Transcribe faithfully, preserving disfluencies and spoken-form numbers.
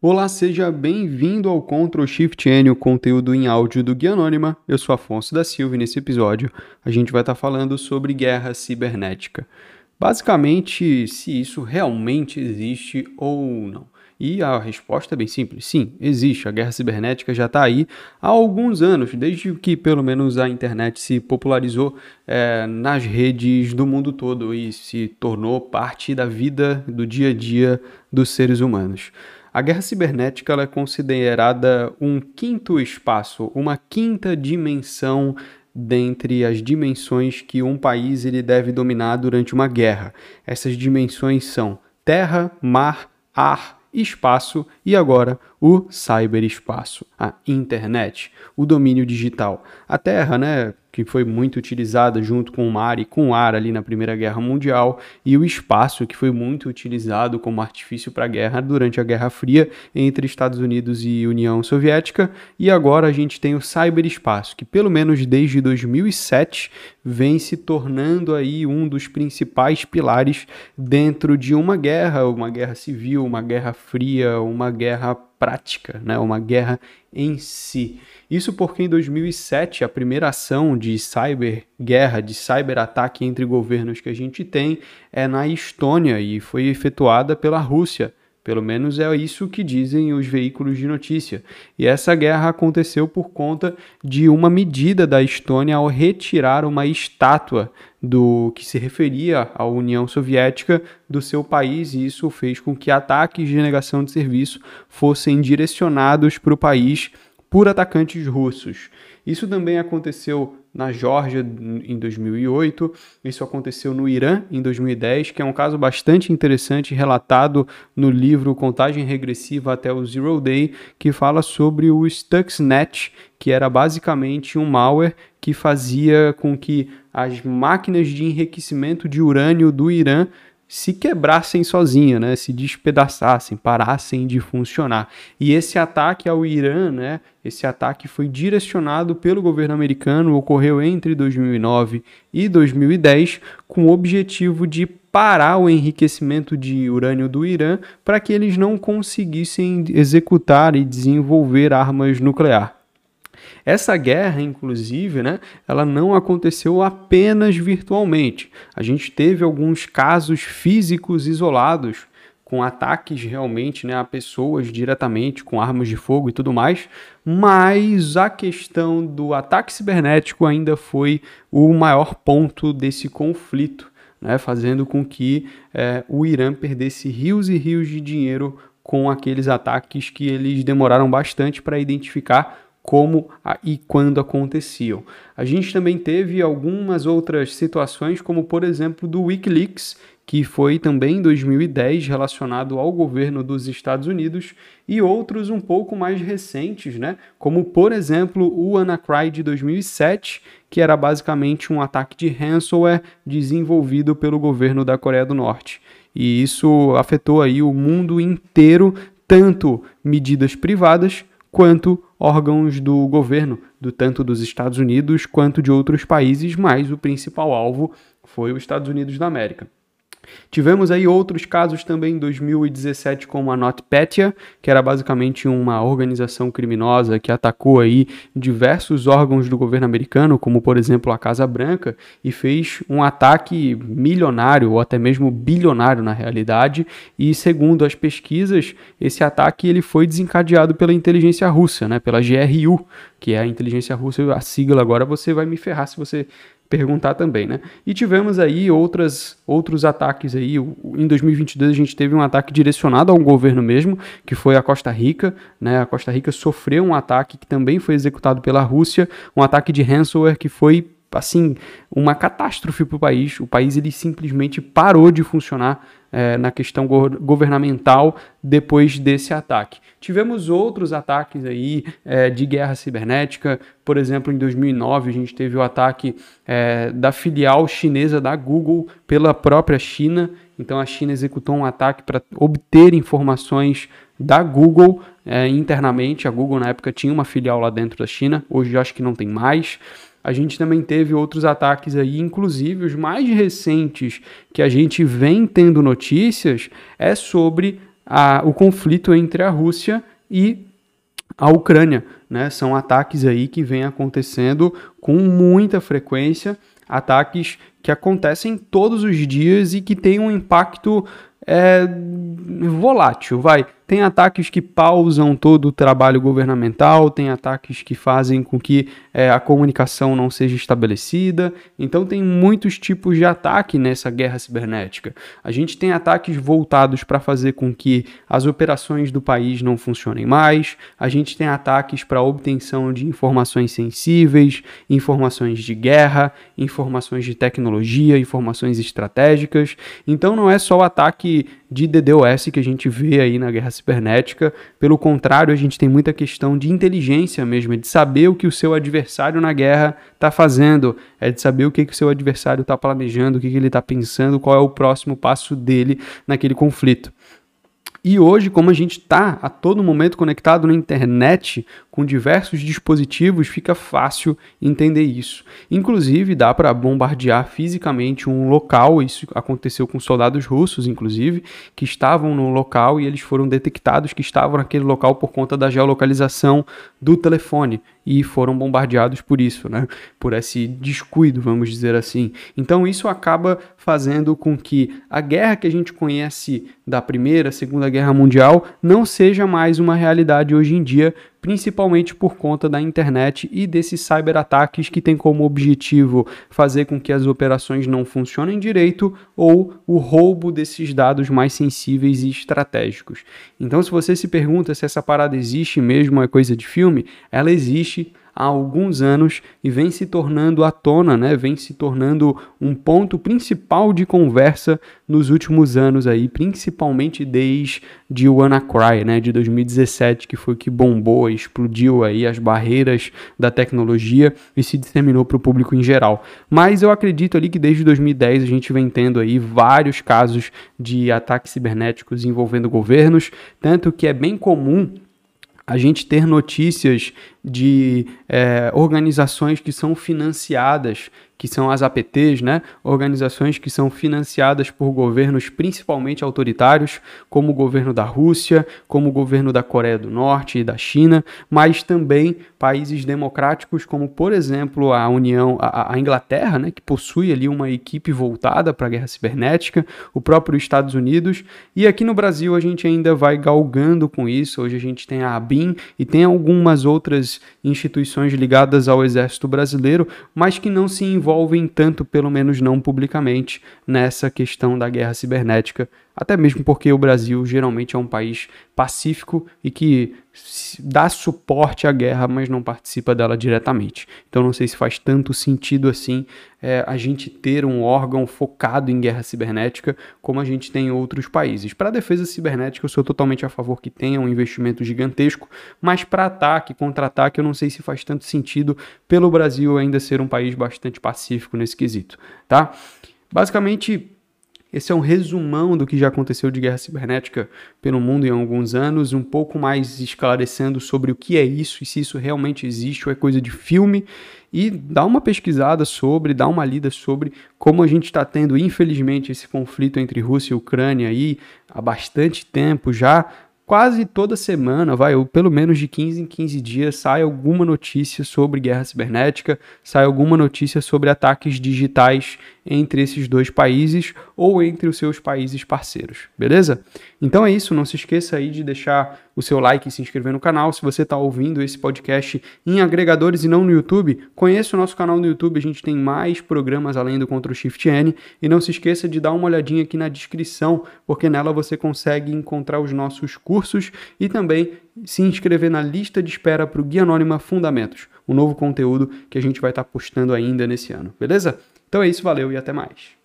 Olá, seja bem-vindo ao Ctrl Shift N, o conteúdo em áudio do Guia Anônima. Eu sou Afonso da Silva e nesse episódio a gente vai estar falando sobre guerra cibernética. Basicamente, se isso realmente existe ou não. E a resposta é bem simples, sim, existe. A guerra cibernética já está aí há alguns anos, desde que pelo menos a internet se popularizou é, nas redes do mundo todo e se tornou parte da vida, do dia a dia dos seres humanos. A guerra cibernética ela é considerada um quinto espaço, uma quinta dimensão dentre as dimensões que um país ele deve dominar durante uma guerra. Essas dimensões são terra, mar, ar, espaço e agora o ciberespaço, a internet, o domínio digital. A terra, né, que foi muito utilizada junto com o mar e com o ar ali na Primeira Guerra Mundial, e o espaço, que foi muito utilizado como artifício para a guerra durante a Guerra Fria entre Estados Unidos e União Soviética. E agora a gente tem o ciberespaço, que pelo menos desde dois mil e sete vem se tornando aí um dos principais pilares dentro de uma guerra, uma guerra civil, uma guerra fria, uma guerra prática, né? Uma guerra em si. Isso porque em dois mil e sete a primeira ação de cyberguerra, de cyberataque entre governos que a gente tem é na Estônia e foi efetuada pela Rússia. Pelo menos é isso que dizem os veículos de notícia. E essa guerra aconteceu por conta de uma medida da Estônia ao retirar uma estátua do que se referia à União Soviética do seu país, e isso fez com que ataques de negação de serviço fossem direcionados para o país por atacantes russos. Isso também aconteceu na Geórgia em dois mil e oito, isso aconteceu no Irã em dois mil e dez, que é um caso bastante interessante relatado no livro Contagem Regressiva até o Zero Day, que fala sobre o Stuxnet, que era basicamente um malware que fazia com que as máquinas de enriquecimento de urânio do Irã se quebrassem sozinha, né? Se despedaçassem, parassem de funcionar. E esse ataque ao Irã, né? Esse ataque foi direcionado pelo governo americano, ocorreu entre dois mil e nove e dois mil e dez, com o objetivo de parar o enriquecimento de urânio do Irã para que eles não conseguissem executar e desenvolver armas nucleares. Essa guerra, inclusive, né, ela não aconteceu apenas virtualmente. A gente teve alguns casos físicos isolados, com ataques realmente, né, a pessoas diretamente, com armas de fogo e tudo mais, mas a questão do ataque cibernético ainda foi o maior ponto desse conflito, né, fazendo com que eh, o Irã perdesse rios e rios de dinheiro com aqueles ataques que eles demoraram bastante para identificar como e quando aconteciam. A gente também teve algumas outras situações, como por exemplo do WikiLeaks, que foi também em dois mil e dez relacionado ao governo dos Estados Unidos, e outros um pouco mais recentes, né? Como por exemplo o WannaCry de dois mil e sete, que era basicamente um ataque de ransomware desenvolvido pelo governo da Coreia do Norte. E isso afetou aí o mundo inteiro, tanto medidas privadas quanto órgãos do governo, do tanto dos Estados Unidos quanto de outros países, mas o principal alvo foi os Estados Unidos da América. Tivemos aí outros casos também em dois mil e dezessete, como a NotPetya, que era basicamente uma organização criminosa que atacou aí diversos órgãos do governo americano, como por exemplo a Casa Branca, e fez um ataque milionário ou até mesmo bilionário na realidade, e segundo as pesquisas, esse ataque ele foi desencadeado pela inteligência russa, né, pela G R U, que é a inteligência russa, a sigla agora você vai me ferrar se você perguntar também, né? E tivemos aí outras, outros ataques aí. Em dois mil e vinte e dois a gente teve um ataque direcionado ao governo mesmo, que foi a Costa Rica, né? A Costa Rica sofreu um ataque que também foi executado pela Rússia, um ataque de ransomware que foi, assim, uma catástrofe para o país. O país ele simplesmente parou de funcionar é, na questão go- governamental depois desse ataque. Tivemos outros ataques aí é, de guerra cibernética. Por exemplo, em dois mil e nove a gente teve o ataque é, da filial chinesa da Google pela própria China. Então a China executou um ataque para obter informações da Google é, internamente. A Google na época tinha uma filial lá dentro da China, hoje eu acho que não tem mais. A gente também teve outros ataques aí, inclusive os mais recentes que a gente vem tendo notícias é sobre a, o conflito entre a Rússia e a Ucrânia, né? São ataques aí que vêm acontecendo com muita frequência, ataques que acontecem todos os dias e que têm um impacto é, volátil, vai. Tem ataques que pausam todo o trabalho governamental, tem ataques que fazem com que é, a comunicação não seja estabelecida. Então tem muitos tipos de ataque nessa guerra cibernética. A gente tem ataques voltados para fazer com que as operações do país não funcionem mais, a gente tem ataques para obtenção de informações sensíveis, informações de guerra, informações de tecnologia, informações estratégicas. Então não é só o ataque de DDoS que a gente vê aí na guerra cibernética, pelo contrário, a gente tem muita questão de inteligência mesmo, é de saber o que o seu adversário na guerra está fazendo, é de saber o que, que o seu adversário está planejando, o que, que ele está pensando, qual é o próximo passo dele naquele conflito. E hoje, como a gente está a todo momento conectado na internet, com diversos dispositivos, fica fácil entender isso. Inclusive, dá para bombardear fisicamente um local, isso aconteceu com soldados russos, inclusive, que estavam no local e eles foram detectados que estavam naquele local por conta da geolocalização do telefone. E foram bombardeados por isso, né? Por esse descuido, vamos dizer assim. Então isso acaba fazendo com que a guerra que a gente conhece da Primeira, Segunda Guerra Mundial não seja mais uma realidade hoje em dia, principalmente por conta da internet e desses cyberataques que tem como objetivo fazer com que as operações não funcionem direito ou o roubo desses dados mais sensíveis e estratégicos. Então se você se pergunta se essa parada existe mesmo, é coisa de filme, ela existe há alguns anos e vem se tornando à tona, né? Vem se tornando um ponto principal de conversa nos últimos anos aí, principalmente desde o WannaCry, né? De dois mil e dezessete, que foi que bombou, explodiu aí as barreiras da tecnologia e se disseminou para o público em geral. Mas eu acredito ali que desde dois mil e dez a gente vem tendo aí vários casos de ataques cibernéticos envolvendo governos, tanto que é bem comum a gente ter notícias de é, organizações que são financiadas, que são as A P Ts, né? Organizações que são financiadas por governos principalmente autoritários, como o governo da Rússia, como o governo da Coreia do Norte e da China, mas também países democráticos, como por exemplo a União, a, a Inglaterra, né? Que possui ali uma equipe voltada para a guerra cibernética, o próprio Estados Unidos, e aqui no Brasil a gente ainda vai galgando com isso. Hoje a gente tem a ABIN e tem algumas outras instituições ligadas ao Exército Brasileiro, mas que não se envolvem envolvem tanto, pelo menos não publicamente, nessa questão da guerra cibernética, até mesmo porque o Brasil geralmente é um país pacífico e que dá suporte à guerra, mas não participa dela diretamente. Então não sei se faz tanto sentido assim é, a gente ter um órgão focado em guerra cibernética como a gente tem em outros países. Para a defesa cibernética eu sou totalmente a favor que tenha um investimento gigantesco, mas para ataque, contra-ataque, eu não sei se faz tanto sentido pelo Brasil ainda ser um país bastante pacífico nesse quesito, tá? Basicamente, esse é um resumão do que já aconteceu de guerra cibernética pelo mundo em alguns anos, um pouco mais esclarecendo sobre o que é isso e se isso realmente existe ou é coisa de filme. E dá uma pesquisada sobre, dá uma lida sobre como a gente está tendo, infelizmente, esse conflito entre Rússia e Ucrânia aí há bastante tempo já. Quase toda semana, vai, ou pelo menos de quinze em quinze dias, sai alguma notícia sobre guerra cibernética, sai alguma notícia sobre ataques digitais entre esses dois países ou entre os seus países parceiros, beleza? Então é isso, não se esqueça aí de deixar o seu like e se inscrever no canal. Se você está ouvindo esse podcast em agregadores e não no YouTube, conheça o nosso canal no YouTube, a gente tem mais programas além do Ctrl Shift N, e não se esqueça de dar uma olhadinha aqui na descrição, porque nela você consegue encontrar os nossos cursos, Cursos, e também se inscrever na lista de espera para o Guia Anônima Fundamentos, um novo conteúdo que a gente vai estar postando ainda nesse ano, beleza? Então é isso, valeu e até mais!